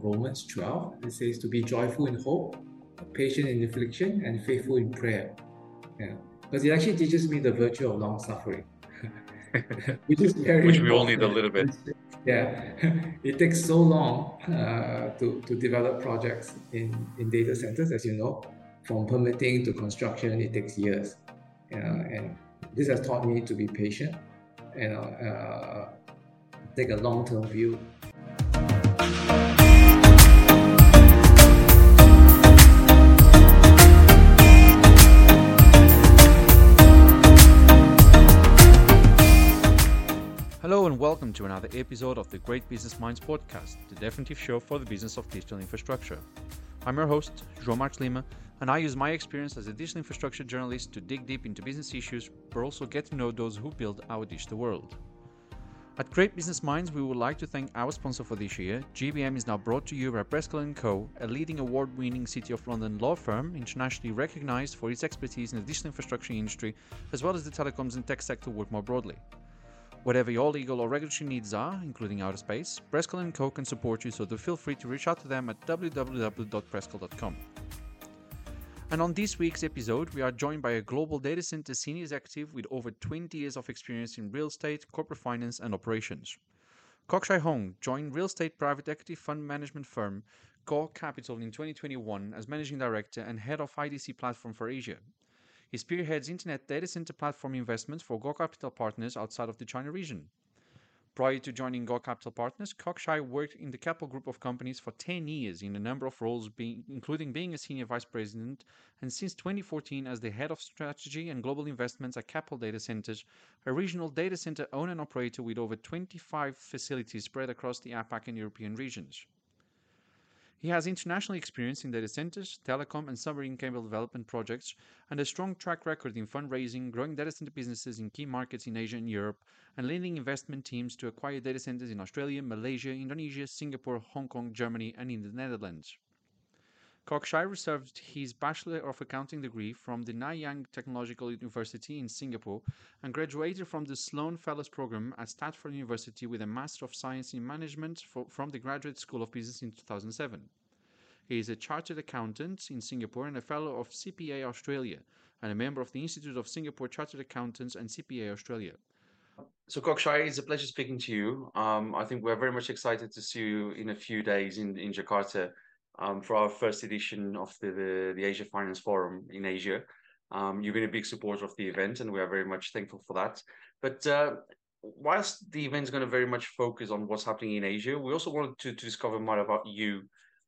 from Romans 12. It says to be joyful in hope, patient in affliction, and faithful in prayer. Yeah, because it actually teaches me the virtue of long-suffering. Which we all need a little bit. Yeah, it takes so long to develop projects in data centers, as you know. From permitting to construction, it takes years. And this has taught me to be patient and take a long-term view. Hello and welcome to another episode of the Great Business Minds podcast, the definitive show for the business of digital infrastructure. I'm your host, Jean-Marc Lima, and I use my experience as a digital infrastructure journalist to dig deep into business issues, but also get to know those who build our digital world. At Great Business Minds, we would like to thank our sponsor for this year. GBM is now brought to you by Prescott & Co., a leading award-winning City of London law firm internationally recognized for its expertise in the digital infrastructure industry, as well as the telecoms and tech sector work more broadly. Whatever your legal or regulatory needs are, including outer space, Prescott & Co. can support you, so feel free to reach out to them at www.prescott.com. And on this week's episode, we are joined by a global data center senior executive with over 20 years of experience in real estate, corporate finance, and operations. Kok Chye Ong joined real estate private equity fund management firm Gaw Capital in 2021 as managing director and head of IDC platform for Asia. He spearheads internet data center platform investments for Gaw Capital Partners outside of the China region. Prior to joining Gaw Capital Partners, Kok Chye worked in the Keppel Group of companies for 10 years in a number of roles, including being a senior vice president, and since 2014 as the head of strategy and global investments at Keppel Data Centres, a regional data center owner and operator with over 25 facilities spread across the APAC and European regions. He has international experience in data centers, telecom, and submarine cable development projects, and a strong track record in fundraising, growing data center businesses in key markets in Asia and Europe, and leading investment teams to acquire data centers in Australia, Malaysia, Indonesia, Singapore, Hong Kong, Germany, and in the Netherlands. Kok Chye received his Bachelor of Accounting degree from the Nanyang Technological University in Singapore and graduated from the Sloan Fellows Program at Stanford University with a Master of Science in Management from the Graduate School of Business in 2007. He is a Chartered Accountant in Singapore and a Fellow of CPA Australia and a member of the Institute of Singapore Chartered Accountants and CPA Australia. So Kok Chye, it's a pleasure speaking to you. I think we're very much excited to see you in a few days in Jakarta. For our first edition of the Asia Finance Forum in Asia. You've been a big supporter of the event, and we are very much thankful for that. But whilst the event is going to very much focus on what's happening in Asia, we also wanted to discover more about you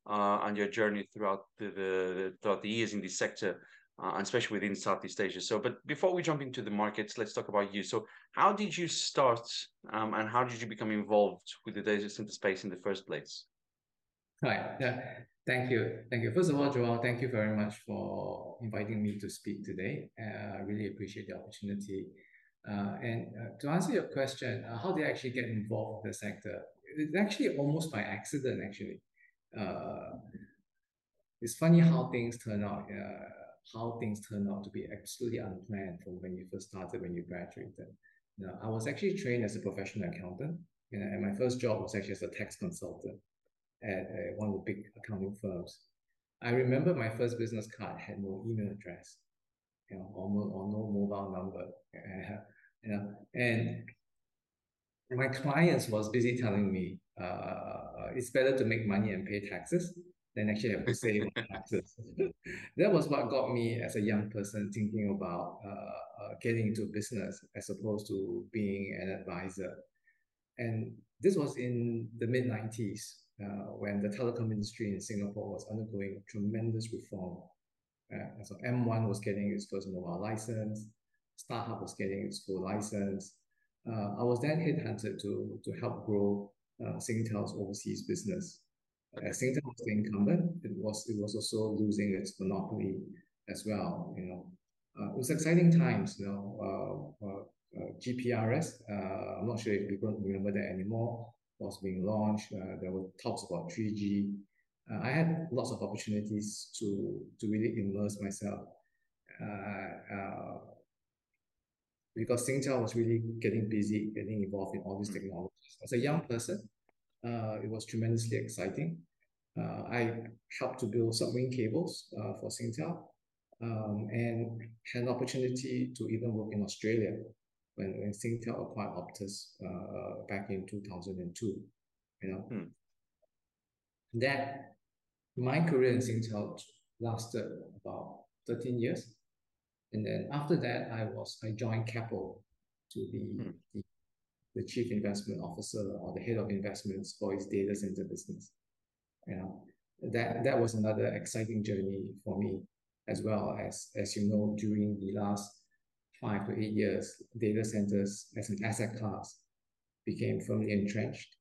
and your journey throughout the years in this sector, and especially within Southeast Asia. So, but before we jump into the markets, let's talk about you. So how did you start and how did you become involved with the data center space in the first place? Right. Thank you. First of all, Joel, thank you very much for inviting me to speak today. I really appreciate the opportunity. And to answer your question, how did I actually get involved in the sector? It's actually almost by accident, actually. It's funny how things turn out, to be absolutely unplanned from when you first started, when you graduated. Now, I was actually trained as a professional accountant, and my first job was actually as a tax consultant at one of the big accounting firms. I remember my first business card had no email address, or no mobile number. And my clients was busy telling me it's better to make money and pay taxes than actually have to save taxes. That was what got me as a young person thinking about getting into business as opposed to being an advisor. And this was in the mid-90s. When the telecom industry in Singapore was undergoing tremendous reform. So M1 was getting its first mobile license, StarHub was getting its full license. I was then headhunted to help grow SingTel's overseas business. SingTel was the incumbent. It was also losing its monopoly as well. It was exciting times. GPRS. I'm not sure if people remember that anymore. Was being launched. There were talks about 3G. I had lots of opportunities to really immerse myself because SingTel was really getting busy, getting involved in all these technologies. As a young person, it was tremendously exciting. I helped to build submarine cables for SingTel, and had an opportunity to even work in Australia when SingTel acquired Optus back in 2002. You know, that my career in SingTel lasted about 13 years, and then after that, I joined Keppel to be the chief investment officer or the head of investments for its data center business. You know, that was another exciting journey for me, as well as you know, during the last 5 to 8 years, data centers as an asset class became firmly entrenched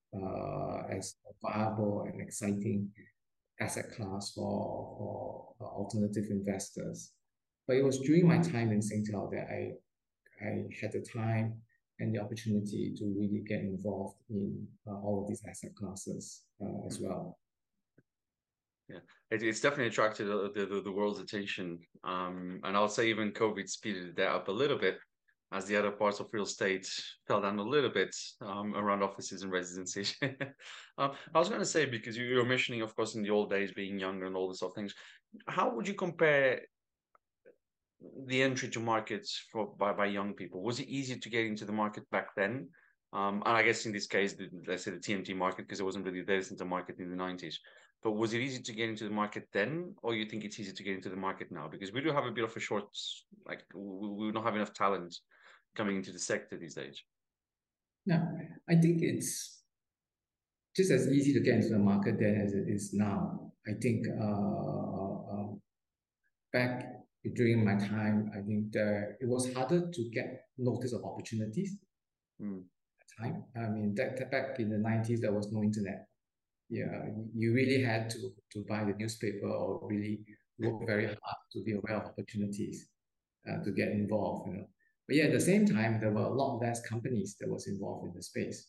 as a viable and exciting asset class for alternative investors. But it was during my time in SingTel that I had the time and the opportunity to really get involved in all of these asset classes as well. Yeah, it's definitely attracted the world's attention. And I would say even COVID speeded that up a little bit as the other parts of real estate fell down a little bit around offices and residencies. I was going to say, because you were mentioning, of course, in the old days, being younger and all this sort of things, how would you compare the entry to markets by young people? Was it easy to get into the market back then? And I guess in this case, let's say the TMT market, because there wasn't really a data center market in the 90s. But was it easy to get into the market then, or you think it's easy to get into the market now? Because we do have a bit of a short, like we don't have enough talent coming into the sector these days. No, I think it's just as easy to get into the market then as it is now. I think back during my time, I think it was harder to get notice of opportunities at the time. I mean, that back in the 90s, there was no internet. Yeah, you really had to buy the newspaper or really work very hard to be aware of opportunities to get involved, you know. But yeah, at the same time, there were a lot less companies that was involved in the space.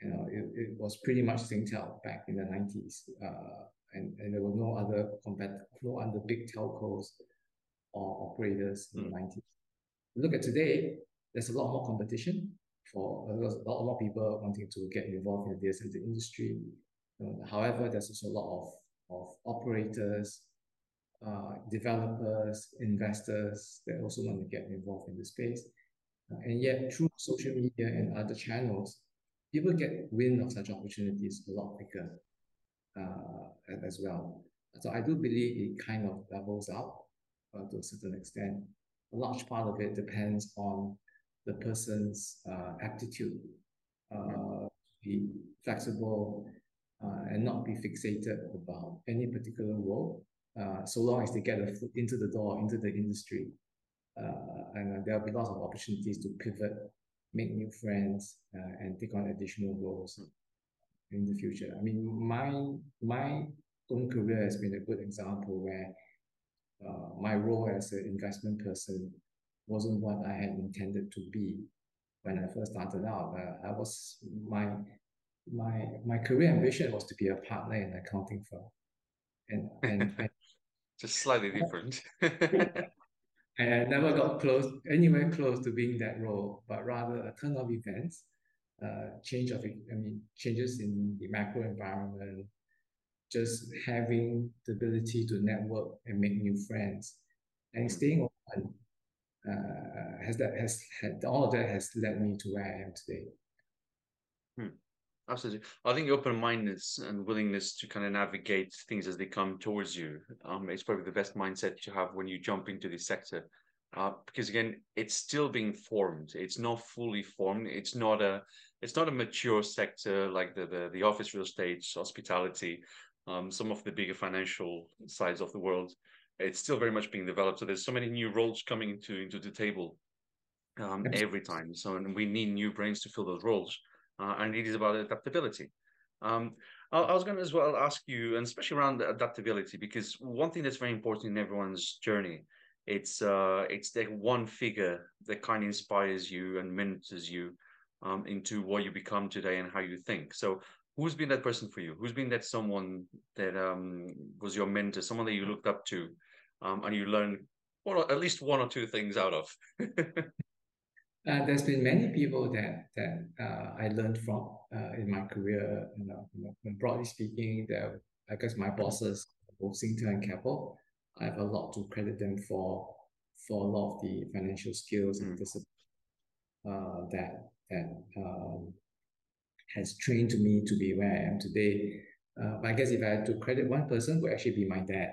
You know, it was pretty much SingTel back in the 90s, and there were no other big telcos or operators in the 90s. Look at today, there's a lot more competition for a lot more people wanting to get involved in the data center industry. However, there's also a lot of operators, developers, investors that also want to get involved in the space. And yet, through social media and other channels, people get wind of such opportunities a lot quicker as well. So I do believe it kind of levels out to a certain extent. A large part of it depends on the person's aptitude, be flexible, and not be fixated about any particular role, so long as they get a foot into the door, into the industry. And there'll be lots of opportunities to pivot, make new friends, and take on additional roles in the future. I mean, my own career has been a good example where my role as an investment person wasn't what I had intended to be when I first started out. My career ambition was to be a partner in an accounting firm, and just slightly different. And I never got anywhere close to being that role, but rather a turn of events, changes in the macro environment, just having the ability to network and make new friends, and staying open. All of that has led me to where I am today. Absolutely. I think open-mindedness and willingness to kind of navigate things as they come towards you is probably the best mindset to have when you jump into this sector. Because again, it's still being formed. It's not fully formed. It's not a mature sector like the office real estate, hospitality, some of the bigger financial sides of the world. It's still very much being developed. So there's so many new roles coming into the table every time. So, and we need new brains to fill those roles. And it is about adaptability. I was going to as well ask you, and especially around adaptability, because one thing that's very important in everyone's journey, it's that one figure that kind of inspires you and mentors you into what you become today and how you think. So who's been that person for you? Who's been that someone that was your mentor, someone that you looked up to and you learned at least one or two things out of? There's been many people that I learned from in my career. You know, broadly speaking, there I guess my bosses, both SingTel and Keppel, I have a lot to credit them for a lot of the financial skills and discipline that has trained me to be where I am today. But I guess if I had to credit one person, it would actually be my dad.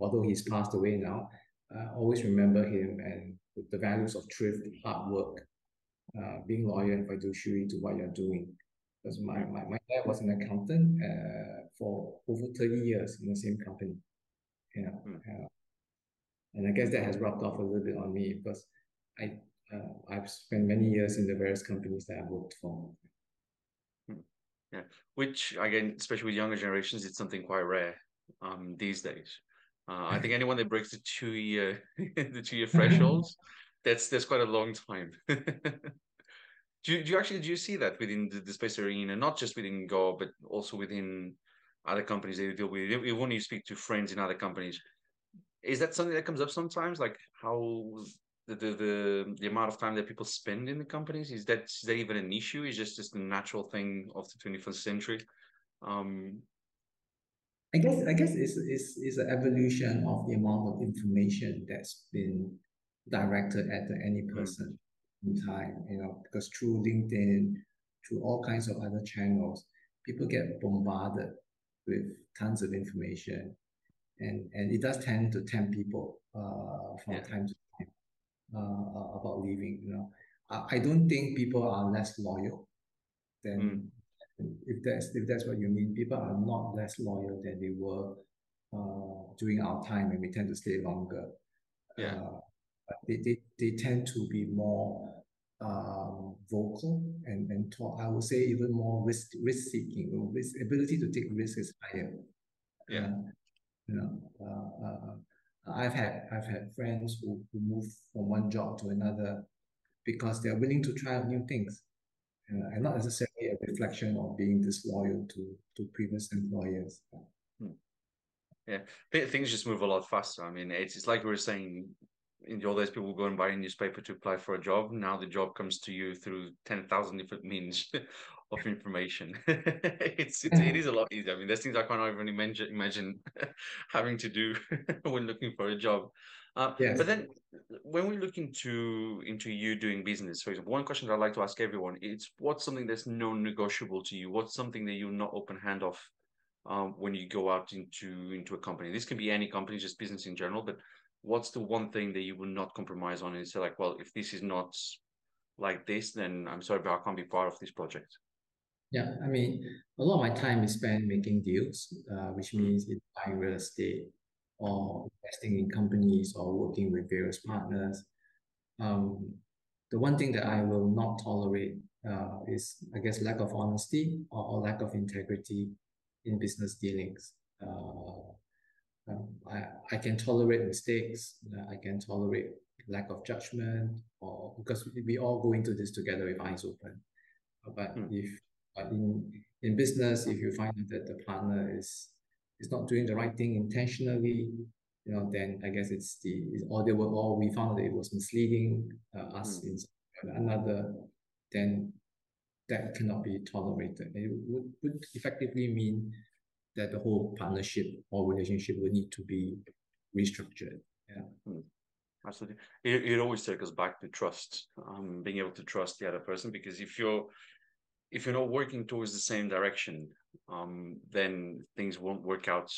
Although he's passed away now, I always remember him and the values of thrift, hard work, being loyal and fiduciary to what you're doing. Because my dad was an accountant for over 30 years in the same company. Yeah. And I guess that has rubbed off a little bit on me because I've spent many years in the various companies that I worked for. Yeah, which again, especially with younger generations, it's something quite rare these days. I think anyone that breaks the 2 year the 2 year thresholds, that's quite a long time. Do you see that within the space arena, not just within Gaw, but also within other companies that you deal with? Even when you speak to friends in other companies, is that something that comes up sometimes? Like how the amount of time that people spend in the companies, is that even an issue? Is just a natural thing of the 21st century? I guess it's an evolution of the amount of information that's been directed at any person in time, because through LinkedIn, through all kinds of other channels, people get bombarded with tons of information, and it does tend to tempt people from time to time about leaving. I don't think people are less loyal than if that's what you mean. People are not less loyal than they were during our time, and we tend to stay longer. Yeah. They tend to be more vocal and talk, I would say, even more risk-seeking. Ability to take risk is higher. Yeah. I've had friends who move from one job to another because they're willing to try out new things, and not necessarily a reflection of being disloyal to previous employers. Yeah, things just move a lot faster. I mean, it's like we were saying. In the old days, people would go and buy a newspaper to apply for a job. Now the job comes to you through 10,000 different means of information. It is a lot easier. I mean, there's things I cannot even imagine having to do when looking for a job. Yes. But then when we look into you doing business, for example, one question that I'd like to ask everyone is, what's something that's non-negotiable to you? What's something that you're not open-hand off when you go out into a company? This can be any company, just business in general, but what's the one thing that you will not compromise on and say, like, well, if this is not like this, then I'm sorry, but I can't be part of this project? Yeah, I mean, a lot of my time is spent making deals, which means it's buying real estate or investing in companies or working with various partners. The one thing that I will not tolerate is, I guess, lack of honesty or lack of integrity in business dealings. I can tolerate mistakes. I can tolerate lack of judgment, or because we all go into this together with eyes open. But if in business, if you find that the partner is not doing the right thing intentionally, then I guess we found that it was misleading us in another. Then that cannot be tolerated. It would effectively mean that the whole partnership or relationship will need to be restructured. Yeah, absolutely. It always circles back to trust, being able to trust the other person, because if you're not working towards the same direction, then things won't work out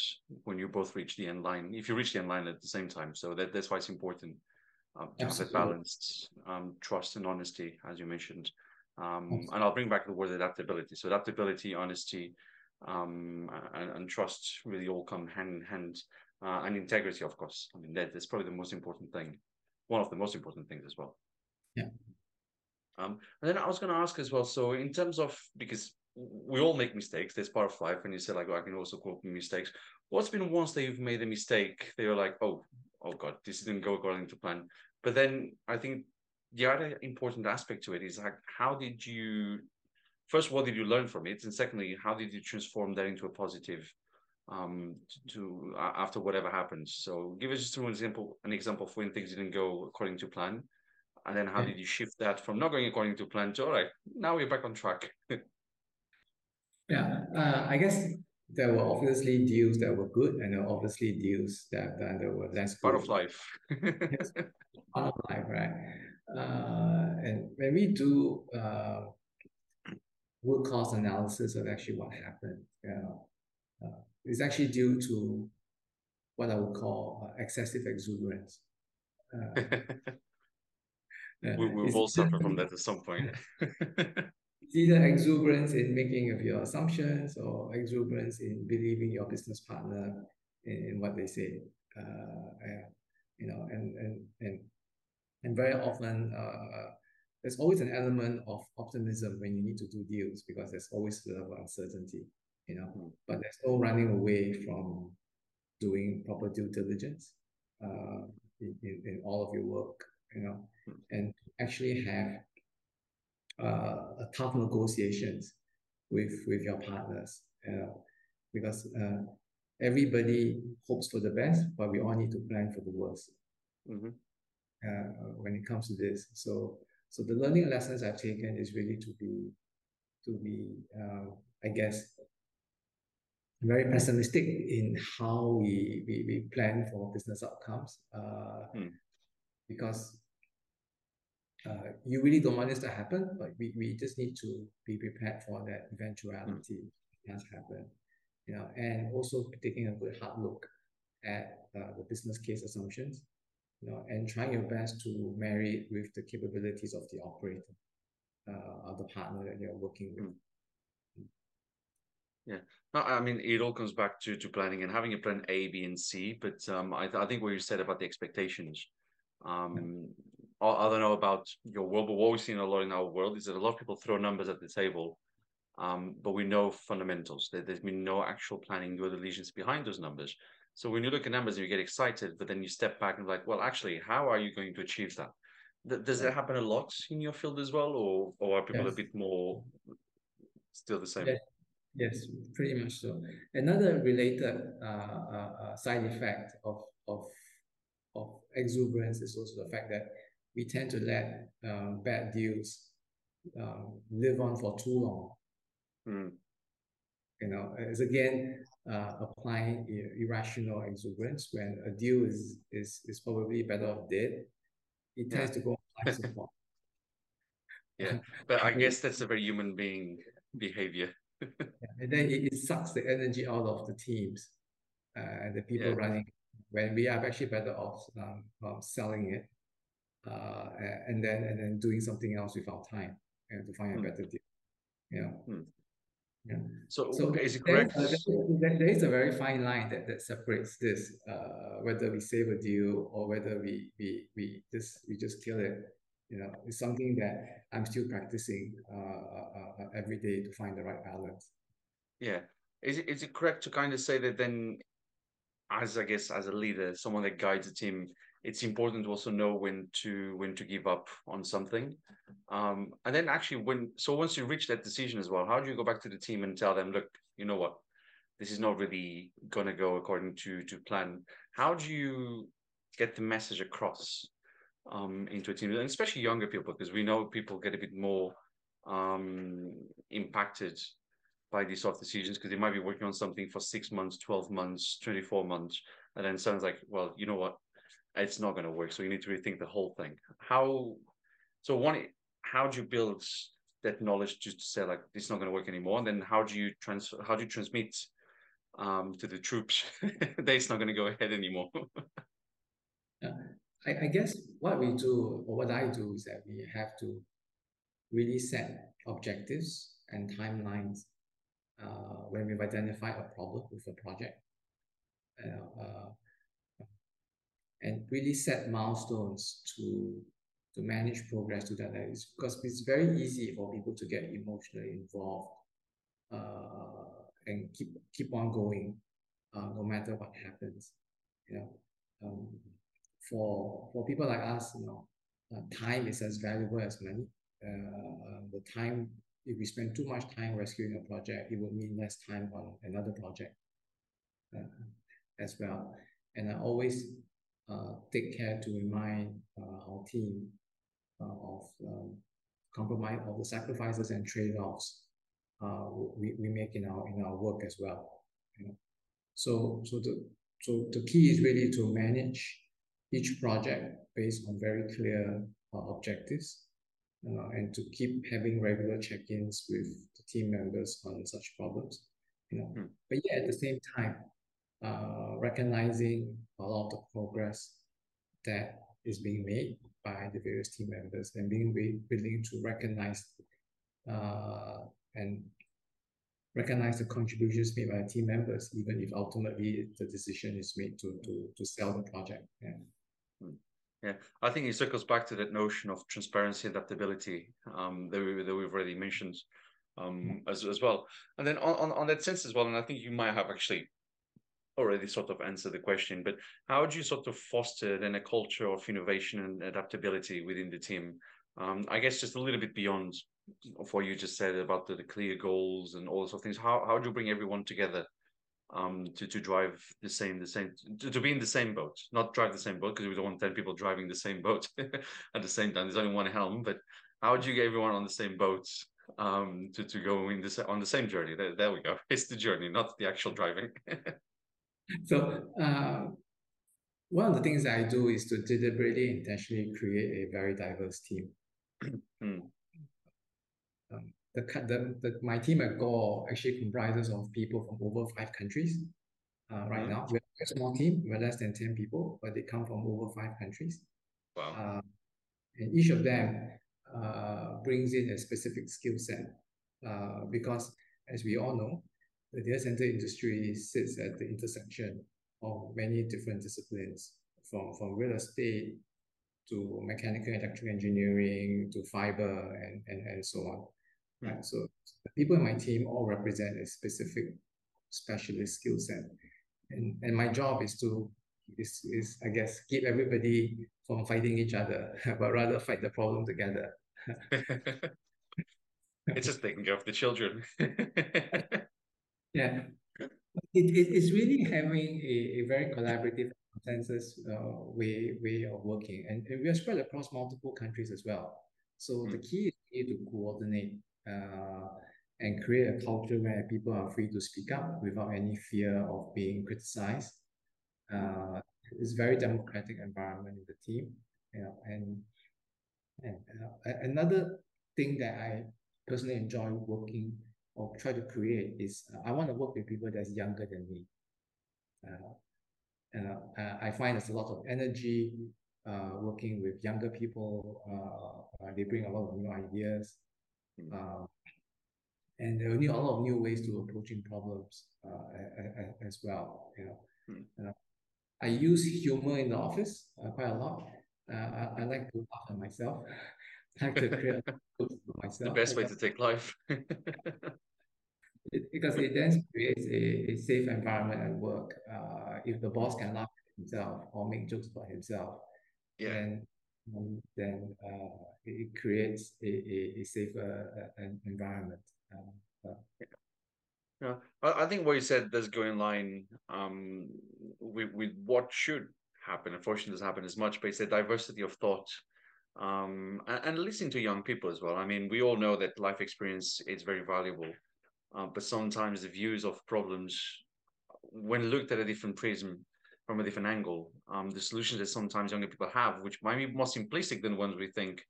when you both reach the end line, if you reach the end line at the same time. So that's why it's important to have a balanced trust and honesty, as you mentioned. And I'll bring back the word adaptability. So adaptability, honesty, and trust really all come hand in hand, and integrity, of course. I mean, that's probably the most important thing, one of the most important things as well. Yeah. And then I was going to ask as well, so in terms of, because we all make mistakes, that's part of life, and you said, like, well, I can also quote mistakes. What's been once that you've made a mistake that you're like, oh God, this didn't go according to plan? But then I think the other important aspect to it is, like, how did you, first, what did you learn from it? And secondly, how did you transform that into a positive after whatever happens? So give us just an example of when things didn't go according to plan. And then how did you shift that from not going according to plan to, all right, now we're back on track? Yeah, I guess there were obviously deals that were good, and there were obviously deals that, were less good. Part of life. Yes, part of life, right? And when we do root cause analysis of actually what happened, it's actually due to what I would call excessive exuberance. We've all suffered from that at some point. It's either exuberance in making of your assumptions or exuberance in believing your business partner in what they say. You know, and very often there's always an element of optimism when you need to do deals, because there's always a level of uncertainty, you know. But there's no running away from doing proper due diligence in all of your work, you know, and actually have tough negotiations with your partners, because everybody hopes for the best, but we all need to plan for the worst. Mm-hmm. When it comes to this, so the learning lessons I've taken is really to be I guess very pessimistic in how we plan for business outcomes, because you really don't want this to happen, but we just need to be prepared for that eventuality. It does happen, you know, and also taking a good hard look at the business case assumptions, you know, and trying your best to marry it with the capabilities of the operator, or the partner that you're working with. Yeah, no, I mean, it all comes back to planning and having a plan A, B, and C. But I think what you said about the expectations, I don't know about your world, but what we've seen a lot in our world is that a lot of people throw numbers at the table, but we know fundamentals. There's been no actual planning, no diligence behind those numbers. So when you look at numbers, you get excited, but then you step back and like, well, actually, how are you going to achieve that? Does that happen a lot in your field as well, or are people a bit more still the same? Yes, pretty much so. Another related side effect of exuberance is also the fact that we tend to let bad deals live on for too long. You know, it's again applying irrational exuberance when a deal is probably better off dead. It tends to go on life support. Yeah, but I guess that's a very human being behavior. And then it sucks the energy out of the teams and the people running, when we are actually better off selling it and then doing something else with our time and to find a better deal. Yeah. So is it correct? There is a very fine line that separates this, whether we save a deal or whether we just kill it. You know, it's something that I'm still practicing every day to find the right balance. Yeah. Is it correct to kind of say that then, as a leader, someone that guides a team, it's important to also know when to give up on something, and then actually once you reach that decision as well, how do you go back to the team and tell them, look, you know what, this is not really going to go according to plan? How do you get the message across into a team, and especially younger people, because we know people get a bit more impacted by these sort of decisions, because they might be working on something for 6 months, 12 months, 24 months, and then someone's like, well, you know what, it's not going to work, so you need to rethink the whole thing. How do you build that knowledge just to say, like, it's not going to work anymore? And then how do you transmit to the troops that it's not going to go ahead anymore? I guess what we do, or what I do, is that we have to really set objectives and timelines when we've identified a problem with a project. And really set milestones to manage progress to that end. Because it's very easy for people to get emotionally involved and keep on going no matter what happens. You know, for people like us, you know, time is as valuable as money. The time, if we spend too much time rescuing a project, it would mean less time on another project as well. And I always take care to remind our team of the sacrifices and trade-offs we make in our work as well. You know? So the key is really to manage each project based on very clear objectives, and to keep having regular check-ins with the team members on such problems. You know, but yeah, at the same time, recognizing a lot of the progress that is being made by the various team members and being willing to recognize the contributions made by team members, even if ultimately the decision is made to sell the project. Yeah. Yeah, I think it circles back to that notion of transparency and adaptability that we've already mentioned as well. And then on that sense as well, and I think you might have actually already sort of answered the question, but how do you sort of foster then a culture of innovation and adaptability within the team? I guess just a little bit beyond of what you just said about the clear goals and all sorts of things. How do you bring everyone together to drive the same, to be in the same boat, not drive the same boat, because we don't want 10 people driving the same boat at the same time. There's only one helm, but how do you get everyone on the same boat to go in this on the same journey? There we go. It's the journey, not the actual driving. So one of the things that I do is to deliberately, intentionally create a very diverse team. My team at Gaw actually comprises of people from over 5 countries. Right now, we're a small team. We're less than 10 people, but they come from over 5 countries. Wow! And each of them brings in a specific skill set because, as we all know, the data center industry sits at the intersection of many different disciplines, from real estate to mechanical and electrical engineering to fiber and so on. Right. So the people in my team all represent a specific specialist skill set, and my job is to I guess keep everybody from fighting each other, but rather fight the problem together. It's just taking care of the children. Yeah, it's really having a very collaborative consensus way of working, and we are spread across multiple countries as well. So the key is to coordinate. And create a culture where people are free to speak up without any fear of being criticized. It's a very democratic environment in the team. You know, and another thing that I personally enjoy working or try to create is I want to work with people that's younger than me. I find there's a lot of energy working with younger people. They bring a lot of new ideas. And there are a lot of new ways to approaching problems as well. You know, I use humor in the office quite a lot. I like to laugh at myself. I like to create myself. The best way to take life. Because it then creates a safe environment at work. If the boss can laugh at himself or make jokes about himself, then it creates a safer environment. Yeah, I think what you said does go in line with what should happen. Unfortunately, it doesn't happen as much, but it's a diversity of thought and listening to young people as well. I mean, we all know that life experience is very valuable, but sometimes the views of problems, when looked at a different prism, from a different angle, the solutions that sometimes younger people have, which might be more simplistic than ones we think,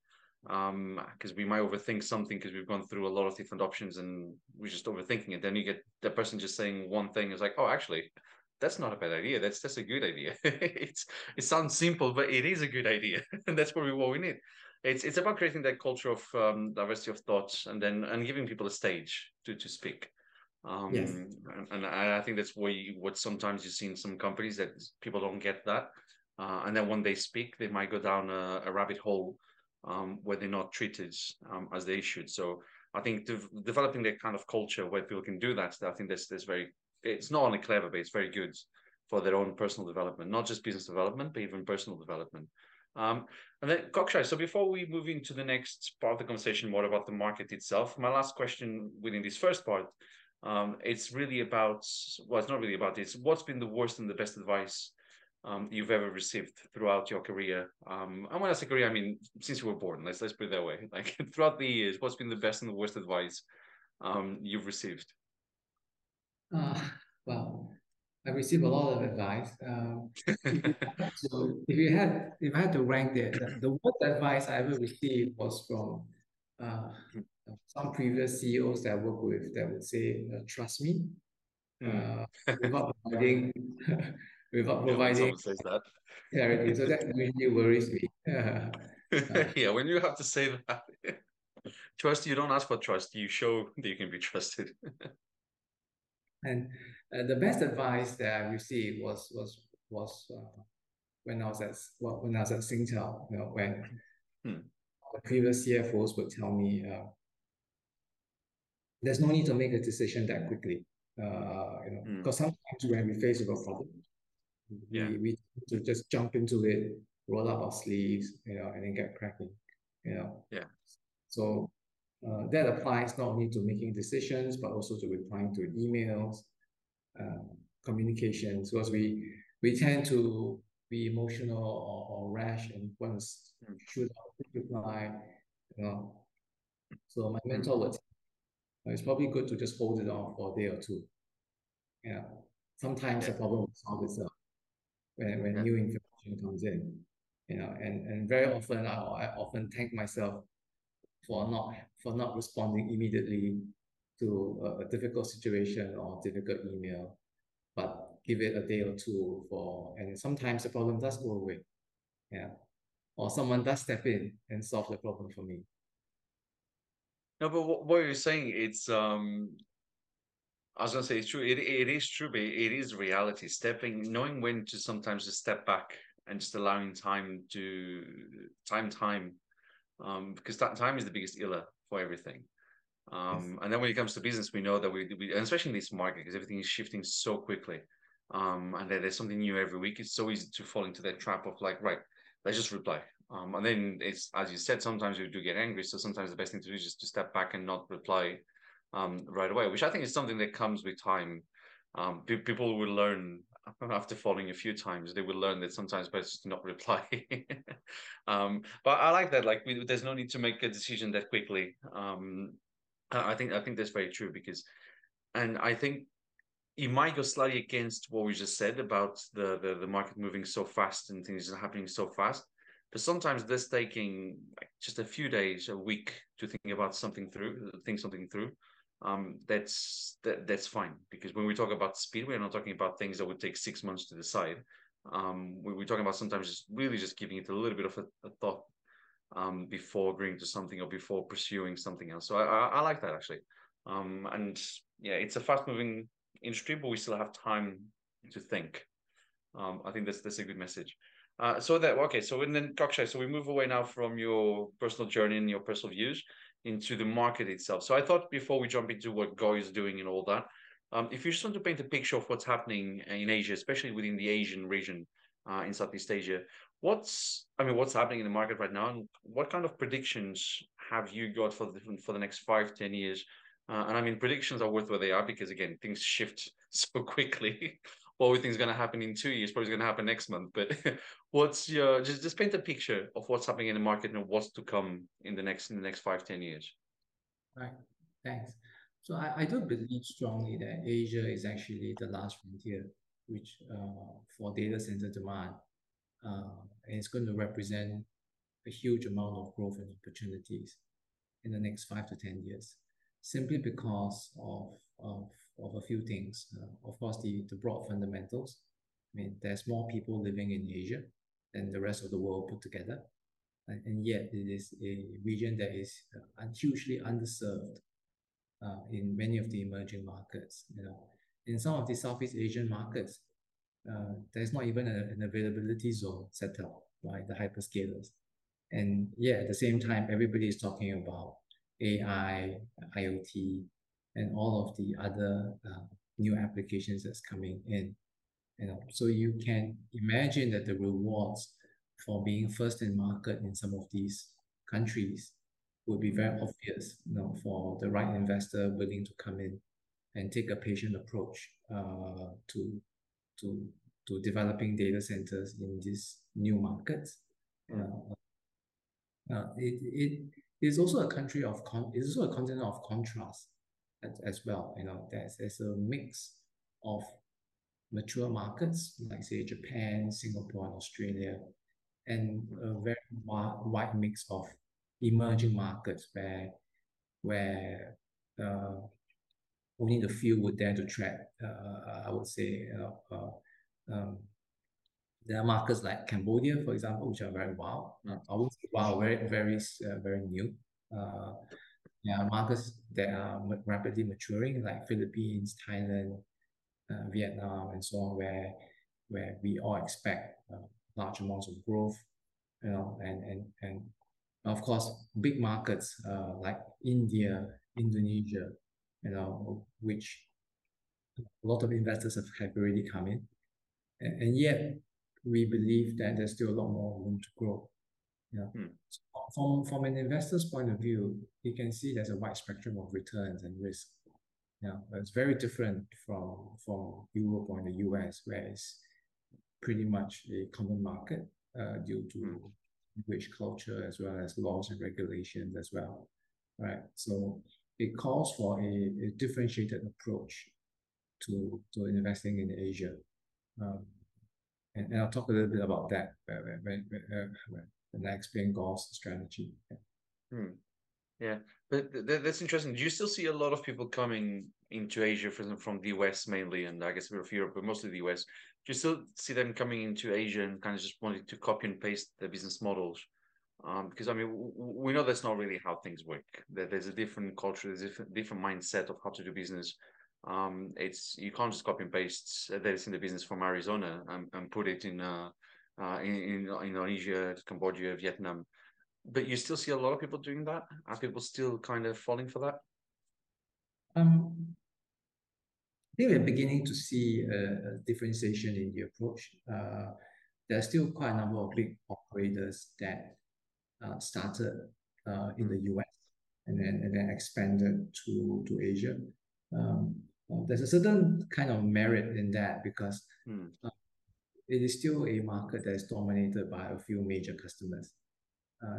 because we might overthink something because we've gone through a lot of different options and we're just overthinking it. Then you get the person just saying one thing is like, oh, actually, that's not a bad idea. That's a good idea. It sounds simple, but it is a good idea, and that's probably what we need. It's about creating that culture of diversity of thoughts and giving people a stage to speak. Yes. And I think that's what sometimes you see in some companies that people don't get that. And then when they speak, they might go down a rabbit hole where they're not treated as they should. So I think developing that kind of culture where people can do that, I think it's not only clever, but it's very good for their own personal development, not just business development, but even personal development. And then Kok Chye, so before we move into the next part of the conversation, more about the market itself, my last question within this first part, it's really about, well, it's not really about this. What's been the worst and the best advice you've ever received throughout your career? And when I say career, I mean, since you were born, let's put it that way. Like throughout the years, what's been the best and the worst advice you've received? Well, I received a lot of advice. If you had to rank it, the worst advice I ever received was from some previous CEOs that I work with that would say, "Trust me," without providing. Says that. Yeah, so that really worries me. Yeah, when you have to say that, trust, you don't ask for trust. You show that you can be trusted. And the best advice that I received was when I was at SingTel, you know, when the previous CFOs would tell me, "There's no need to make a decision that quickly," because sometimes when we face a problem, we tend to just jump into it, roll up our sleeves, and then get cracking, So. That applies not only to making decisions, but also to replying to emails, communications, because we tend to be emotional or rash and want to shoot out a quick reply. So my mentor would say, it's probably good to just hold it on for a day or two. Sometimes the problem will solve itself when new information comes in. And very often I often thank myself for not responding immediately to a difficult situation or difficult email, but give it a day or two and sometimes the problem does go away. Or someone does step in and solve the problem for me. No, but what you're saying, it's I was gonna say it's true. It is true, but it is reality. Knowing when to sometimes just step back and just allowing time. Because that time is the biggest iller for everything. And then when it comes to business, we know that we and especially in this market, because everything is shifting so quickly, and there's something new every week. It's so easy to fall into that trap of like, right, let's just reply. And then it's, as you said, sometimes you do get angry. So sometimes the best thing to do is just to step back and not reply right away, which I think is something that comes with time. People will learn after falling a few times. They will learn that sometimes better to not reply. But I like that. Like, there's no need to make a decision that quickly. I think that's very true and I think it might go slightly against what we just said about the market moving so fast and things happening so fast. But sometimes this taking just a few days, a week to think something through. That's fine, because when we talk about speed, we're not talking about things that would take 6 months to decide. We're talking about sometimes just really just giving it a little bit of a thought before agreeing to something or before pursuing something else. So I like that, actually. It's a fast-moving industry, but we still have time to think. I think that's a good message. Kok Chye, so we move away now from your personal journey and your personal views into the market itself. So I thought before we jump into what Gaw is doing and all that, if you just want to paint a picture of what's happening in Asia, especially within the Asian region in Southeast Asia, what's happening in the market right now, and what kind of predictions have you got for the next 5-10 years? And I mean, predictions are worth where they are, because again, things shift so quickly. What we think is going to happen in 2 years probably is going to happen next month. But what's your just paint a picture of what's happening in the market and what's to come in the next 5-10 years? Right. Thanks. So I do believe strongly that Asia is actually the last frontier, which for data center demand, and it's going to represent a huge amount of growth and opportunities in the next 5 to 10 years. Simply because of a few things. Of course, the broad fundamentals. I mean, there's more people living in Asia than the rest of the world put together. And yet it is a region that is hugely underserved in many of the emerging markets. In some of the Southeast Asian markets, there's not even an availability zone set up by the hyperscalers. And at the same time, everybody is talking about AI, IoT, and all of the other new applications that's coming in. So you can imagine that the rewards for being first in market in some of these countries would be very obvious, for the right investor willing to come in and take a patient approach to developing data centers in these new markets. It's also a continent of contrast as well. You know, there's a mix of mature markets like say Japan, Singapore, and Australia, and a very wide mix of emerging markets where only the few would dare to tread. I would say there are markets like Cambodia, for example, which are very wild. I would say wild, very new. There are markets that are rapidly maturing, like Philippines, Thailand, Vietnam, and so on, where we all expect large amounts of growth, you know, and of course big markets like India, Indonesia, you know, which a lot of investors have already come in, and yet we believe that there's still a lot more room to grow. Yeah. So from an investor's point of view, you can see there's a wide spectrum of returns and risk. Yeah, it's very different from Europe or the US, where it's pretty much a common market due to English culture as well as laws and regulations as well, right? So it calls for a differentiated approach to investing in Asia, and I'll talk a little bit about that when I explain Gaw's strategy. Yeah. Yeah, but that's interesting. Do you still see a lot of people coming into Asia from the US mainly, and I guess a bit of Europe, but mostly the US? Do you still see them coming into Asia and kind of just wanting to copy and paste their business models? Because, I mean, we know that's not really how things work. There's a different culture, there's a different mindset of how to do business. You can't just copy and paste that's in the business from Arizona and put it in Indonesia, Cambodia, Vietnam. But you still see a lot of people doing that? Are people still kind of falling for that? I think we're beginning to see a differentiation in the approach. There are still quite a number of big operators that started in the US and then expanded to Asia. There's a certain kind of merit in that because it is still a market that is dominated by a few major customers.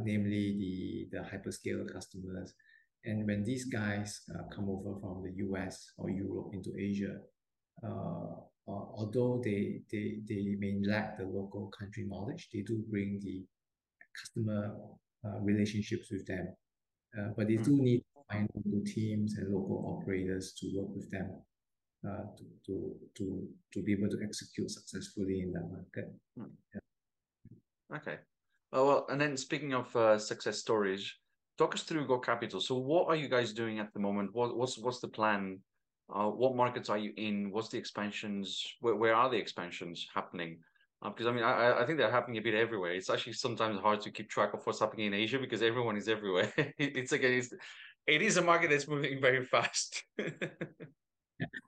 Namely the hyperscaler customers. And when these guys come over from the US or Europe into Asia, although they may lack the local country knowledge, they do bring the customer relationships with them. But they do need to find local teams and local operators to work with them to be able to execute successfully in that market. Yeah. Okay. Oh, well, and then speaking of success stories, talk us through Gaw Capital. So what are you guys doing at the moment? What's the plan? What markets are you in? What's the expansions? Where are the expansions happening? Because, I mean, I think they're happening a bit everywhere. It's actually sometimes hard to keep track of what's happening in Asia because everyone is everywhere. It is a market that's moving very fast.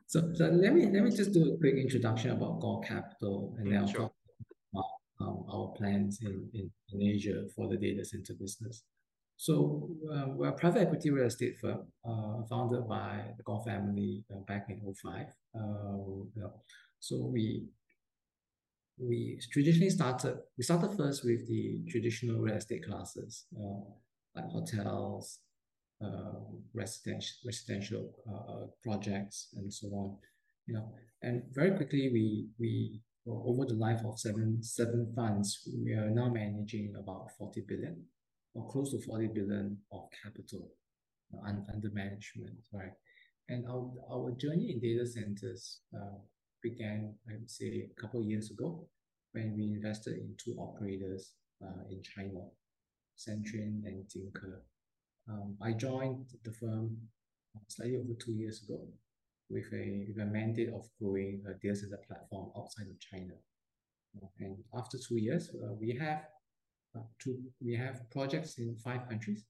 So let me just do a quick introduction about Gaw Capital, and then I'll talk about our plans in Asia for the data center business. So we're a private equity real estate firm founded by the Gaw family back in 2005. So we traditionally started first with the traditional real estate classes like hotels, residential projects, and so on. You know, and very quickly we over the life of seven funds, we are now managing about 40 billion or close to 40 billion of capital under management, right? And our journey in data centers began, I would say, a couple of years ago when we invested in two operators in China, Centrin and Tinker. I joined the firm slightly over 2 years ago with a mandate of growing a data center platform outside of China. And after 2 years, we have projects in 5 countries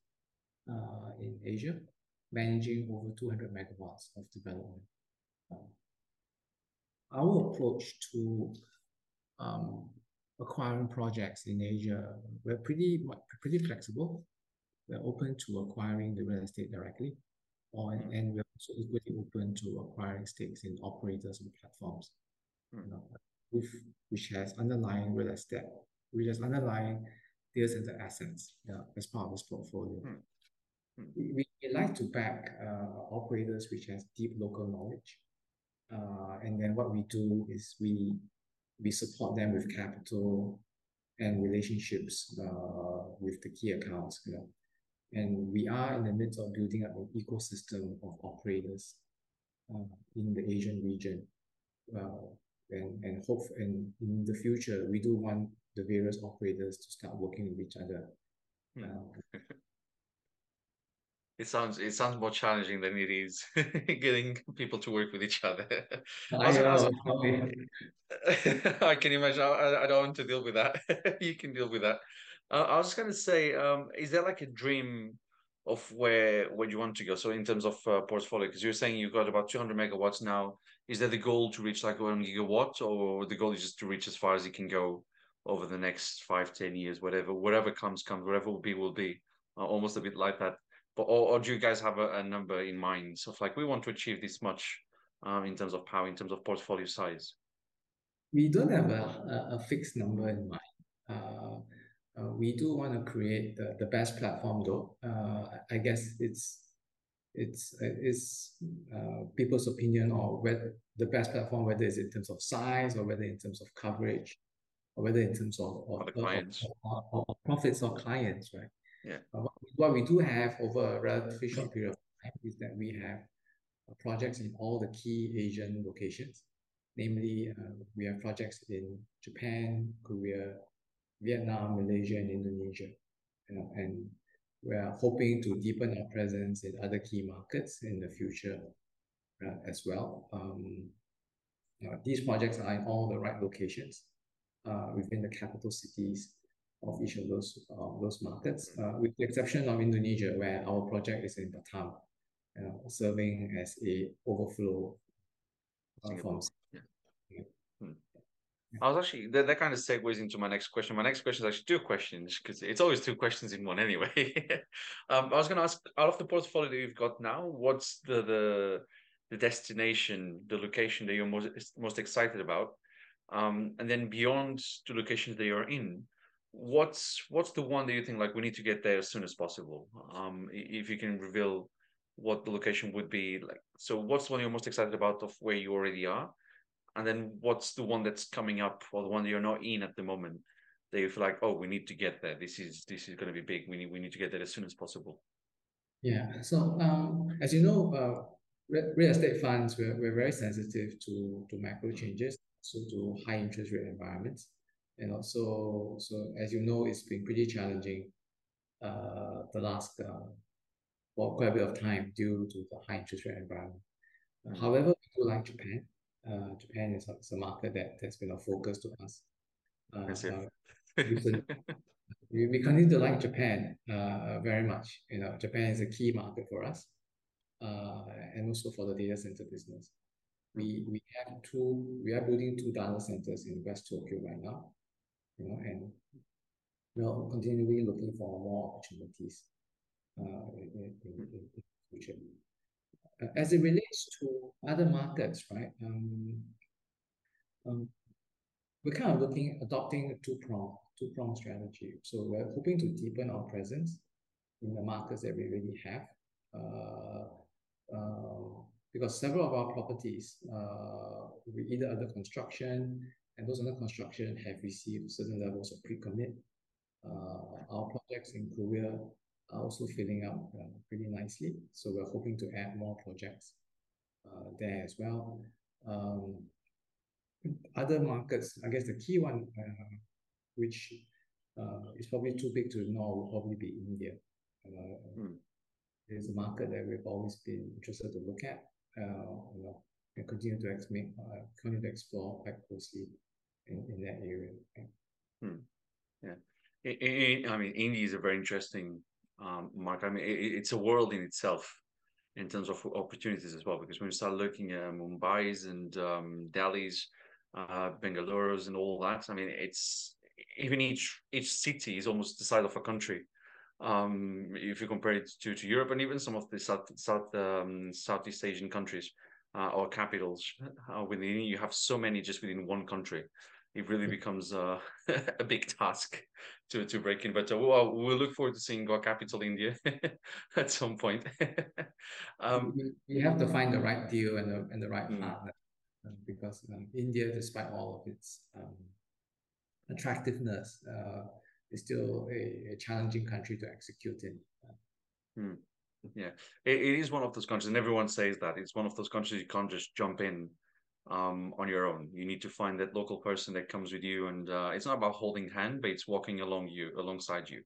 in Asia, managing over 200 megawatts of development. Our approach to acquiring projects in Asia, we're pretty flexible. We're open to acquiring the real estate directly, and we're also equally open to acquiring stakes in operators and platforms, you know, which has underlying data center assets as part of this portfolio. We like to back operators which has deep local knowledge. And then what we do is we support them with capital and relationships with the key accounts. You know. And we are in the midst of building up an ecosystem of operators in the Asian region. And hope and in the future, we do want the various operators to start working with each other. It sounds more challenging than it is getting people to work with each other. I can imagine. I don't want to deal with that. You can deal with that. I was just going to say, is there like a dream of where you want to go? So in terms of portfolio, because you're saying you've got about 200 megawatts now. Is that the goal to reach like 1 gigawatt, or the goal is just to reach as far as it can go over the next 5-10 years, whatever comes, whatever will be, almost a bit like that. But or do you guys have a number in mind of like, we want to achieve this much in terms of power, in terms of portfolio size? We don't have a fixed number in mind. We do want to create the best platform, though. I guess it's people's opinion or whether the best platform, whether it's in terms of size or whether in terms of coverage, or whether in terms of clients or profits or clients, right? Yeah. What we do have over a relatively short period of time is that we have projects in all the key Asian locations. Namely, we have projects in Japan, Korea, Vietnam, Malaysia, and Indonesia, and we are hoping to deepen our presence in other key markets in the future as well. These projects are in all the right locations within the capital cities of each of those markets, with the exception of Indonesia, where our project is in Batam, serving as a overflow from. I was actually, that kind of segues into my next question. My next question is actually 2 questions, because it's always 2 questions in one anyway. I was going to ask, out of the portfolio that you've got now, what's the destination, the location that you're most excited about? And then beyond the locations that you're in, what's the one that you think like we need to get there as soon as possible? If you can reveal what the location would be like. So what's the one you're most excited about of where you already are? And then what's the one that's coming up, or the one that you're not in at the moment, that you feel like, oh, we need to get there. This is going to be big. We need to get there as soon as possible. Yeah. So as you know, real estate funds, we're very sensitive to macro changes, so to high interest rate environments, and also, so as you know, it's been pretty challenging the last well, quite a bit of time due to the high interest rate environment. However, we do like Japan. Japan is a market that's been a focus to us. We continue to like Japan very much. You know, Japan is a key market for us, and also for the data center business. We are building 2 data centers in West Tokyo right now. You know, and we're continually looking for more opportunities in the future. As it relates to other markets, right? We're kind of adopting a two-pronged strategy. So we're hoping to deepen our presence in the markets that we already have, because several of our properties we either under construction, and those under construction have received certain levels of pre-commit. Our projects in Korea are also filling up pretty nicely. So we're hoping to add more projects there as well. Other markets, I guess the key one, which is probably too big to ignore, will probably be India. It's a market that we've always been interested to look at, and continue to explore quite closely in that area. Yeah, I mean, India is a very interesting market. I mean, it's a world in itself in terms of opportunities as well, because when you start looking at Mumbai's and Delhi's, Bengaluru's and all that, I mean, it's even each city is almost the size of a country. If you compare it to Europe and even some of the Southeast Asian countries or capitals within, you have so many just within one country. it really becomes a big task to break in. But we'll look forward to seeing Gaw Capital India at some point. You have to find the right deal and the right partner, because India, despite all of its attractiveness, is still a challenging country to execute in. Yeah, it is one of those countries, and everyone says that it's one of those countries you can't just jump in on your own. You need to find that local person that comes with you, and it's not about holding hand, but it's walking alongside you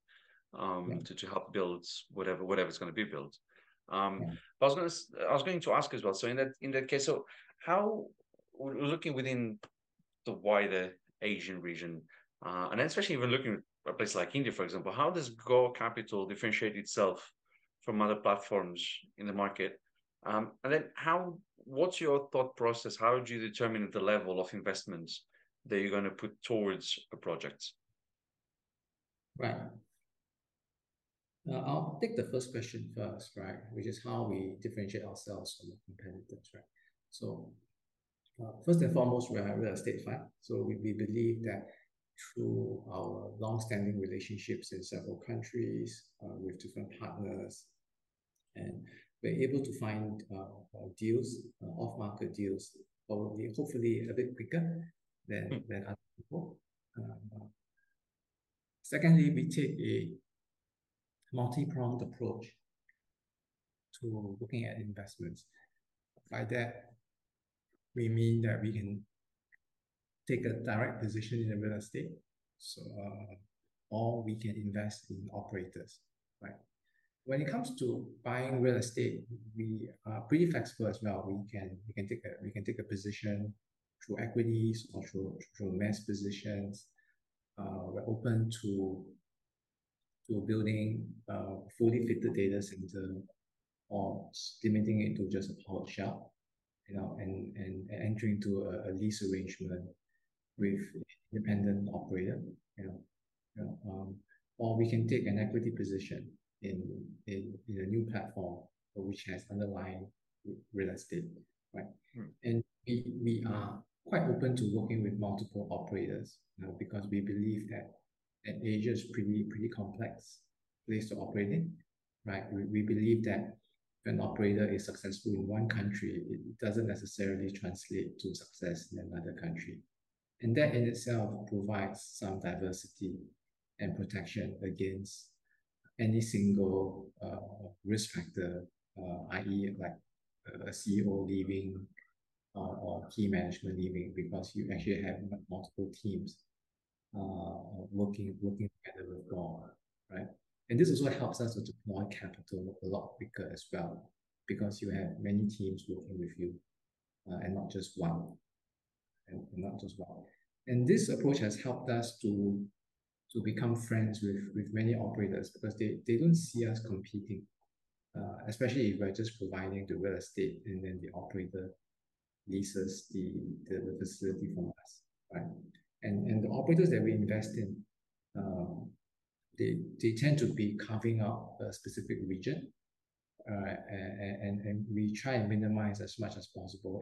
to help build whatever's going to be built. But I was going to ask as well. So in that case, so how, looking within the wider Asian region, and especially even looking at a place like India, for example, how does Gaw Capital differentiate itself from other platforms in the market? And then what's your thought process? How do you determine the level of investments that you're going to put towards a project? Right. I'll take the first question first, right? Which is how we differentiate ourselves from the competitors, right? So first and foremost, we're a real estate fund. So we believe that through our long-standing relationships in several countries with different partners, and we're able to find deals, off-market deals, probably, hopefully a bit quicker than other people. Secondly, we take a multi-pronged approach to looking at investments. By that, we mean that we can take a direct position in the real estate, so or we can invest in operators, right? When it comes to buying real estate, we are pretty flexible as well. We can take a position through equities or through mass positions. We're open to building a fully fitted data center or limiting it to just a powered shell, you know, and entering into a lease arrangement with an independent operator, or we can take an equity position in a new platform which has underlying real estate, right? And we are quite open to working with multiple operators, you know, because we believe that Asia is pretty complex place to operate in, right? We believe that if an operator is successful in one country, it doesn't necessarily translate to success in another country. And that in itself provides some diversity and protection against any single risk factor, i.e. like a CEO leaving or key management leaving, because you actually have multiple teams working together with Gaw, right? And this also helps us to deploy capital a lot quicker as well, because you have many teams working with you and not just one. And this approach has helped us to become friends with many operators, because they don't see us competing, especially if we're just providing the real estate and then the operator leases the facility from us, right? And the operators that we invest in, they tend to be carving out a specific region, and we try and minimize as much as possible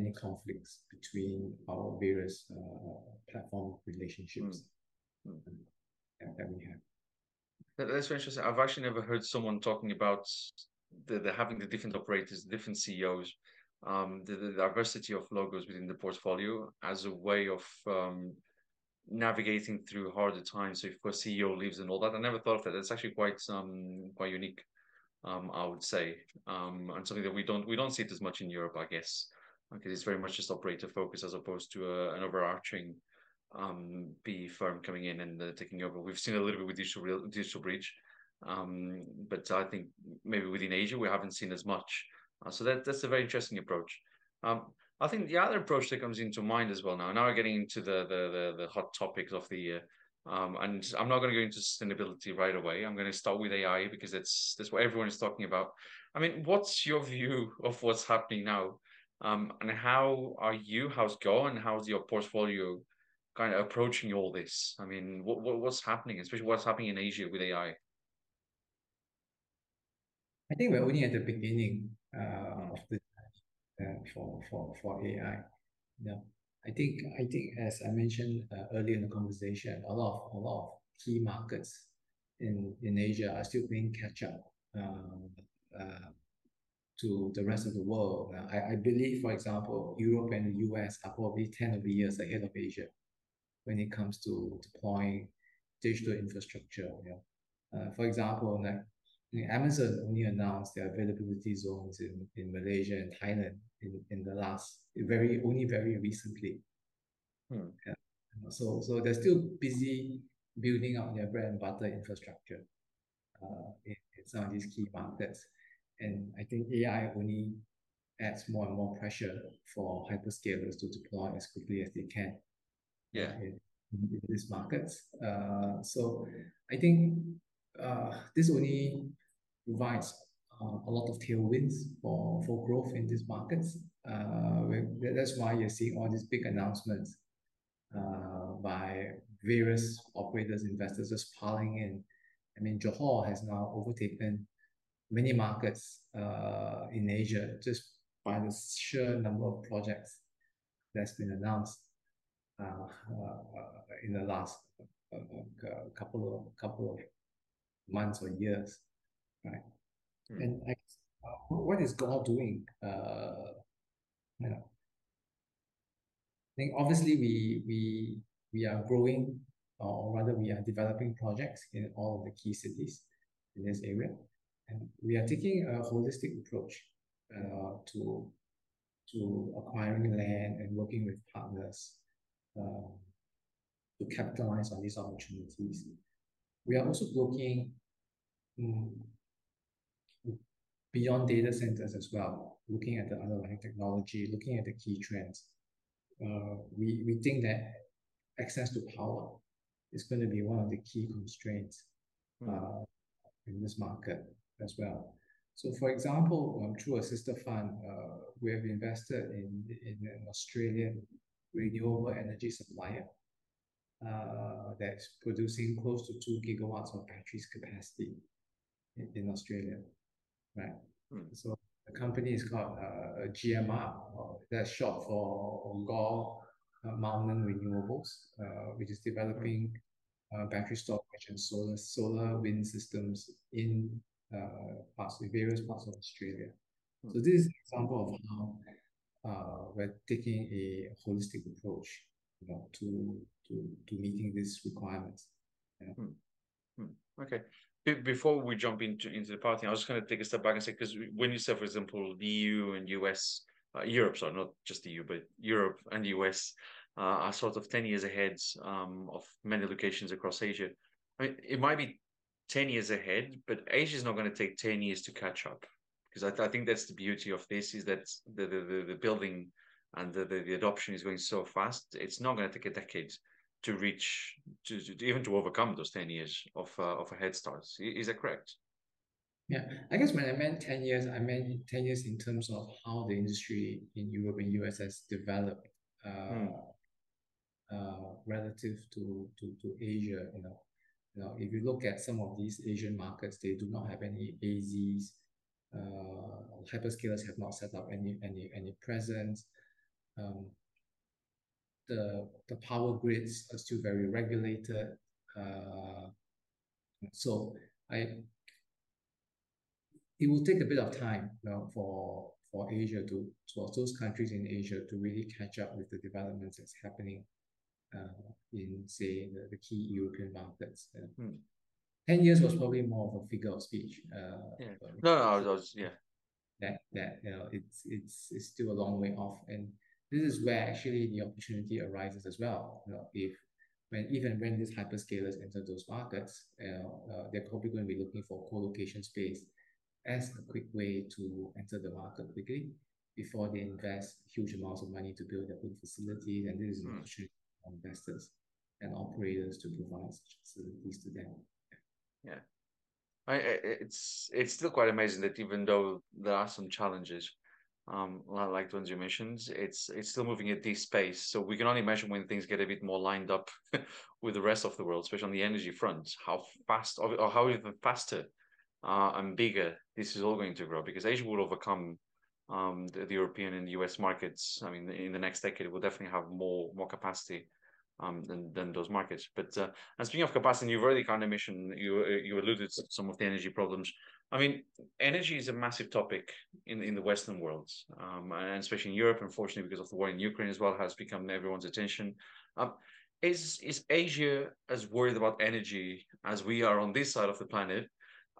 any conflicts between our various platform relationships that we have. That's very interesting. I've actually never heard someone talking about having the different operators, different CEOs, the diversity of logos within the portfolio as a way of navigating through harder times. So if a CEO leaves and all that, I never thought of that. That's actually quite unique, I would say, and something that we don't see it as much in Europe, I guess. Okay, it's very much just operator focus as opposed to an overarching PE firm coming in and taking over. We've seen a little bit with Digital Bridge, but I think maybe within Asia we haven't seen as much. So that's a very interesting approach. I think the other approach that comes into mind as well now we're getting into the hot topics of the year, and I'm not going to go into sustainability right away. I'm going to start with AI because that's what everyone is talking about. I mean, what's your view of what's happening now? And how's Gaw and how's your portfolio kind of approaching all this? I mean, what's happening, especially what's happening in Asia with AI? I think we're only at the beginning of the for AI. You know, I think as I mentioned earlier in the conversation, a lot of key markets in Asia are still playing catch up to the rest of the world. I believe, for example, Europe and the US are probably 10 of the years ahead of Asia when it comes to deploying digital infrastructure. You know? For example, Amazon only announced their availability zones in Malaysia and Thailand in the last very recently. Yeah. So they're still busy building up their bread and butter infrastructure in some of these key markets. And I think AI only adds more and more pressure for hyperscalers to deploy as quickly as they can. Yeah, in these markets. So I think this only provides a lot of tailwinds for growth in these markets. That's why you're seeing all these big announcements by various operators, investors just piling in. I mean, Johor has now overtaken many markets in Asia just by the sheer number of projects that's been announced in the last couple of months or years, right? And I guess, what is Gaw doing? You know, I think obviously we are growing, or rather we are developing projects in all of the key cities in this area, and we are taking a holistic approach to acquiring land and working with partners to capitalize on these opportunities. We are also looking beyond data centers as well, looking at the underlying technology, looking at the key trends. We think that access to power is going to be one of the key constraints in this market as well. So, for example, through a sister fund, we have invested in an Australian renewable energy supplier that's producing close to 2 gigawatts of batteries capacity in Australia, right? So the company is called GMR, that's short for Gaw Mountain Renewables, which is developing battery storage and solar wind systems in various parts of Australia. So this is an example of how we're taking a holistic approach, you know, to meeting these requirements. Yeah. Okay. Before we jump into the party, I was just going to take a step back and say, because when you said, for example, the EU and US, Europe, sorry, not just the EU, but Europe and the US are sort of 10 years ahead of many locations across Asia. I mean, it might be 10 years ahead, but Asia is not going to take 10 years to catch up. Because I think that's the beauty of this, is that the building and the adoption is going so fast. It's not going to take a decade to reach, to overcome those 10 years of a head start. Is that correct? Yeah, I guess when I meant 10 years, I meant 10 years in terms of how the industry in Europe and US has developed relative to Asia. You know, if you look at some of these Asian markets, they do not have any AZs. Hyperscalers have not set up any presence. The power grids are still very regulated. So it will take a bit of time, you know, for Asia for those countries in Asia to really catch up with the developments that's happening in, say, the key European markets. 10 years was probably more of a figure of speech. That you know, it's still a long way off, and this is where actually the opportunity arises as well. You know, even when these hyperscalers enter those markets, they're probably going to be looking for co-location space as a quick way to enter the market quickly before they invest huge amounts of money to build their own facilities, and this is an opportunity for investors and operators to provide such facilities to them. Yeah, it's still quite amazing that even though there are some challenges, like the ones you mentioned, it's still moving at this pace. So we can only imagine when things get a bit more lined up with the rest of the world, especially on the energy front, how fast or how even faster and bigger this is all going to grow, because Asia will overcome the European and US markets. I mean, in the next decade, we'll definitely have more capacity than those markets. But and speaking of capacity, you've already kind of mentioned, you alluded to some of the energy problems. I mean, energy is a massive topic in the Western world, and especially in Europe, unfortunately, because of the war in Ukraine as well, has become everyone's attention. Is Asia as worried about energy as we are on this side of the planet?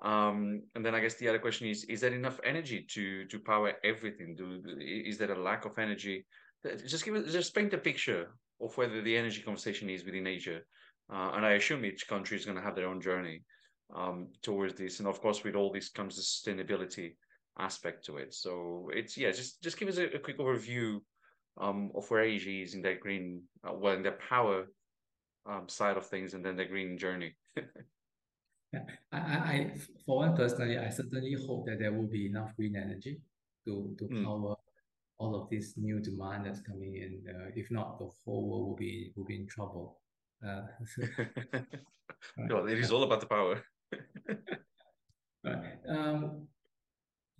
And then I guess the other question is there enough energy to power everything? Is there a lack of energy? Just paint a picture of whether the energy conversation is within Asia. And I assume each country is going to have their own journey towards this. And of course, with all this comes the sustainability aspect to it. So it's, yeah, just give us a quick overview of where Asia is in that green, well, in the power side of things, and then the green journey. I for one personally, I certainly hope that there will be enough green energy to power all of this new demand that's coming in. If not, the whole world will be in trouble. Well, it is all about the power. Right.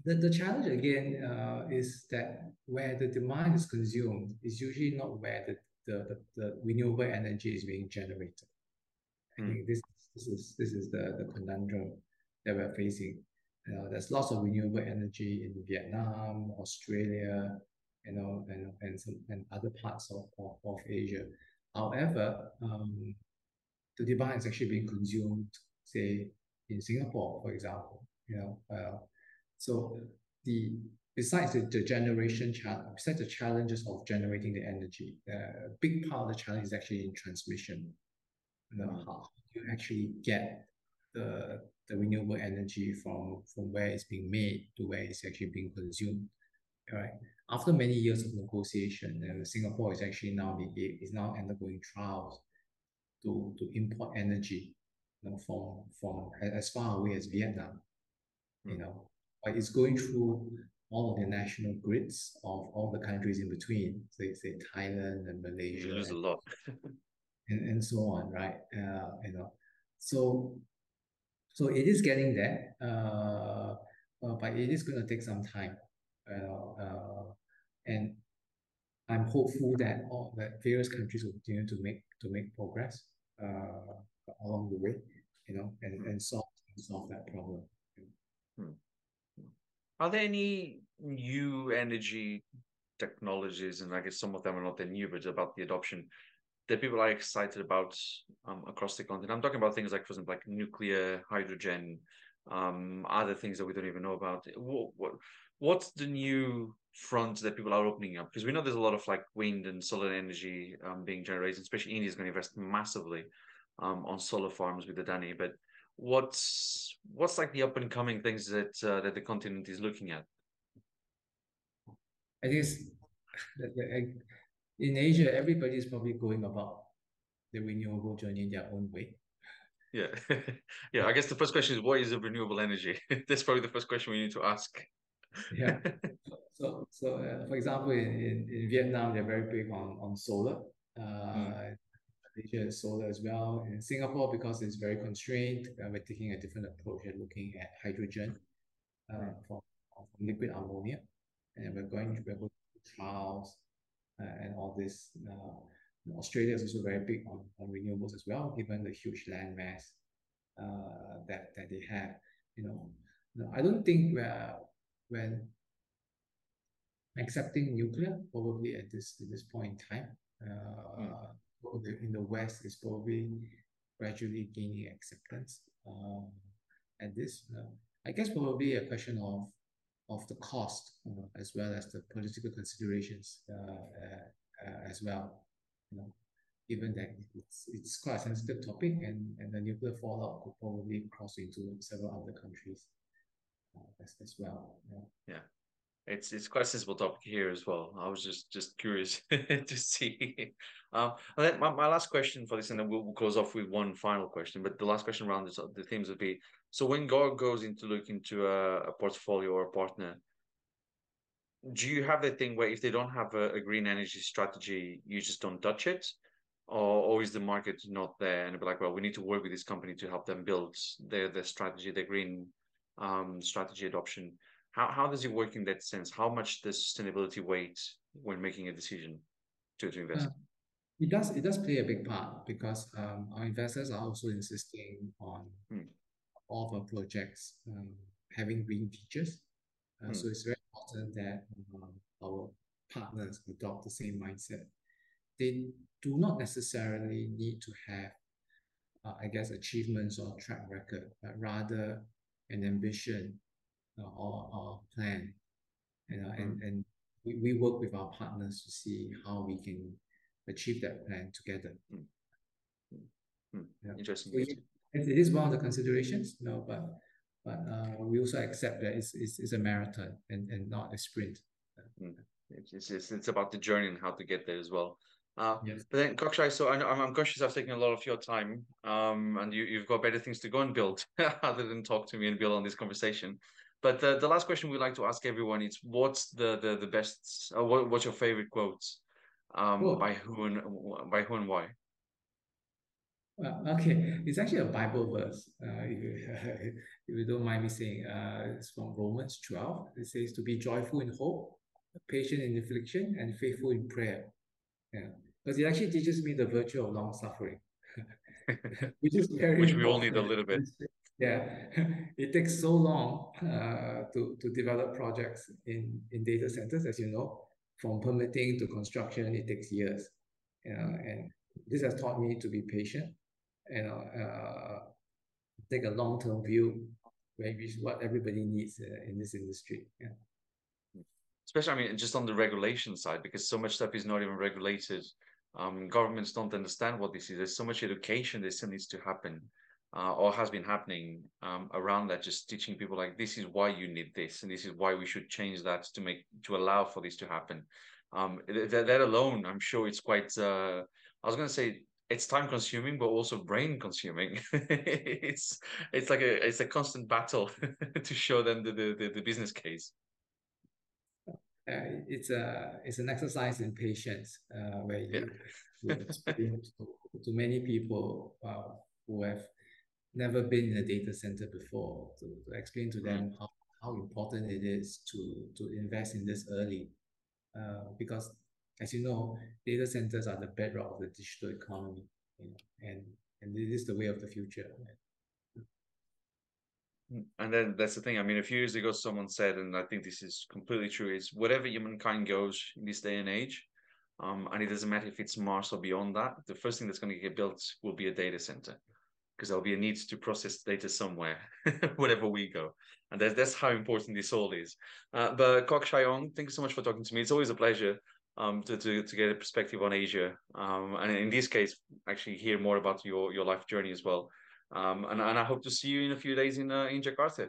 The challenge again is that where the demand is consumed is usually not where the renewable energy is being generated. I think this is the conundrum that we're facing. You know, there's lots of renewable energy in Vietnam, Australia, you know, and other parts of Asia. However, the demand is actually being consumed, say in Singapore, for example. You know, so besides the challenges of generating the energy, a big part of the challenge is actually in transmission. You know, how do you actually get the renewable energy from where it's being made to where it's actually being consumed? All right. After many years of negotiation, Singapore is actually now undergoing trials to import energy, you know, from as far away as Vietnam. You know, but it's going through all of the national grids of all the countries in between, so say Thailand and Malaysia. There's a lot. And so on, right? You know, so it is getting there, but it is going to take some time. And I'm hopeful that various countries will continue to make progress along the way, you know, and solve that problem. Are there any new energy technologies, and I guess some of them are not that new, but about the adoption that people are excited about across the continent? I'm talking about things like, for example, like nuclear, hydrogen, other things that we don't even know about. What's the new front that people are opening up? Because we know there's a lot of like wind and solar energy being generated, especially India is going to invest massively on solar farms with Adani. But what's like the up and coming things that the continent is looking at? I guess in Asia, everybody is probably going about the renewable journey in their own way. Yeah. Yeah. I guess the first question is, what is a renewable energy? That's probably the first question we need to ask. Yeah. So for example, in Vietnam, they're very big on solar. Asia is solar as well. In Singapore, because it's very constrained, we're taking a different approach and looking at hydrogen from liquid ammonia. And we're going to trials. And all this. Australia is also very big on renewables as well, given the huge land mass that they have. You know, I don't think we're accepting nuclear probably at this point in time. In the West, is probably gradually gaining acceptance at this. I guess probably a question of the cost, as well as the political considerations as well, you know, given that it's quite a sensitive topic, and the nuclear fallout could probably cross into several other countries as well. Yeah. Yeah, it's quite a sensible topic here as well. I was just curious to see. And then my last question for this, and then we'll close off with one final question, but the last question around the themes would be, so when Gaw goes into look into a portfolio or a partner, do you have that thing where if they don't have a green energy strategy, you just don't touch it? Or is the market not there? And be like, well, we need to work with this company to help them build their strategy, their green strategy adoption. How does it work in that sense? How much does sustainability weight when making a decision to invest? It does play a big part because our investors are also insisting on all of our projects having green features. So it's very important that our partners adopt the same mindset. They do not necessarily need to have, achievements or track record, but rather an ambition or plan. And we work with our partners to see how we can achieve that plan together. Interesting. So it is one of the considerations, but we also accept that it's a marathon and not a sprint. It's about the journey and how to get there as well. Yes. But then, Kok Chye, so I'm conscious I've taken a lot of your time, and you've got better things to go and build other than talk to me and build on this conversation. But the last question we like to ask everyone is, what's the best? What's your favorite quotes? By who and why? Okay, it's actually a Bible verse. If you don't mind me saying, it's from Romans 12. It says to be joyful in hope, patient in affliction, and faithful in prayer. Yeah, because it actually teaches me the virtue of long suffering, which we all need a little bit. Yeah, it takes so long to develop projects in data centers, as you know. From permitting to construction, it takes years, and this has taught me to be patient and take a long-term view, which is what everybody needs in this industry. Yeah. Especially, I mean, just on the regulation side, because so much stuff is not even regulated. Governments don't understand what this is. There's so much education that still needs to happen or has been happening around that, just teaching people like, this is why you need this, and this is why we should change that to allow for this to happen. That alone, I'm sure it's quite, I was going to say, it's time consuming, but also brain consuming. It's a constant battle to show them the business case. It's an exercise in patience where you explain to many people who have never been in a data center before to explain to them how important it is to invest in this early, because as you know, data centers are the bedrock of the digital economy, and it is the way of the future. And then that's the thing. I mean, a few years ago, someone said, and I think this is completely true, is whatever humankind goes in this day and age, and it doesn't matter if it's Mars or beyond that, the first thing that's going to get built will be a data center, because there'll be a need to process data somewhere, wherever we go. And that's how important this all is. But Kok Chye Ong, thank you so much for talking to me. It's always a pleasure to get a perspective on Asia. And in this case, actually hear more about your life journey as well. And I hope to see you in a few days in Jakarta.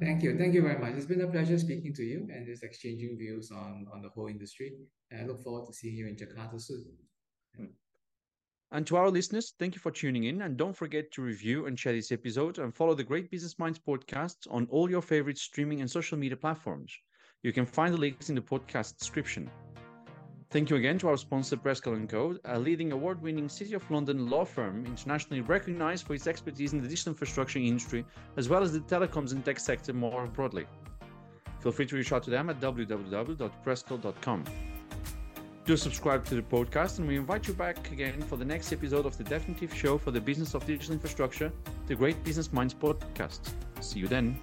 Thank you very much. It's been a pleasure speaking to you and just exchanging views on the whole industry. And I look forward to seeing you in Jakarta soon. And to our listeners, thank you for tuning in. And don't forget to review and share this episode and follow the Great Business Minds podcast on all your favorite streaming and social media platforms. You can find the links in the podcast description. Thank you again to our sponsor, Prescott & Co., a leading award-winning City of London law firm internationally recognized for its expertise in the digital infrastructure industry, as well as the telecoms and tech sector more broadly. Feel free to reach out to them at www.prescott.com. Do subscribe to the podcast, and we invite you back again for the next episode of the definitive show for the business of digital infrastructure, the Great Business Minds podcast. See you then.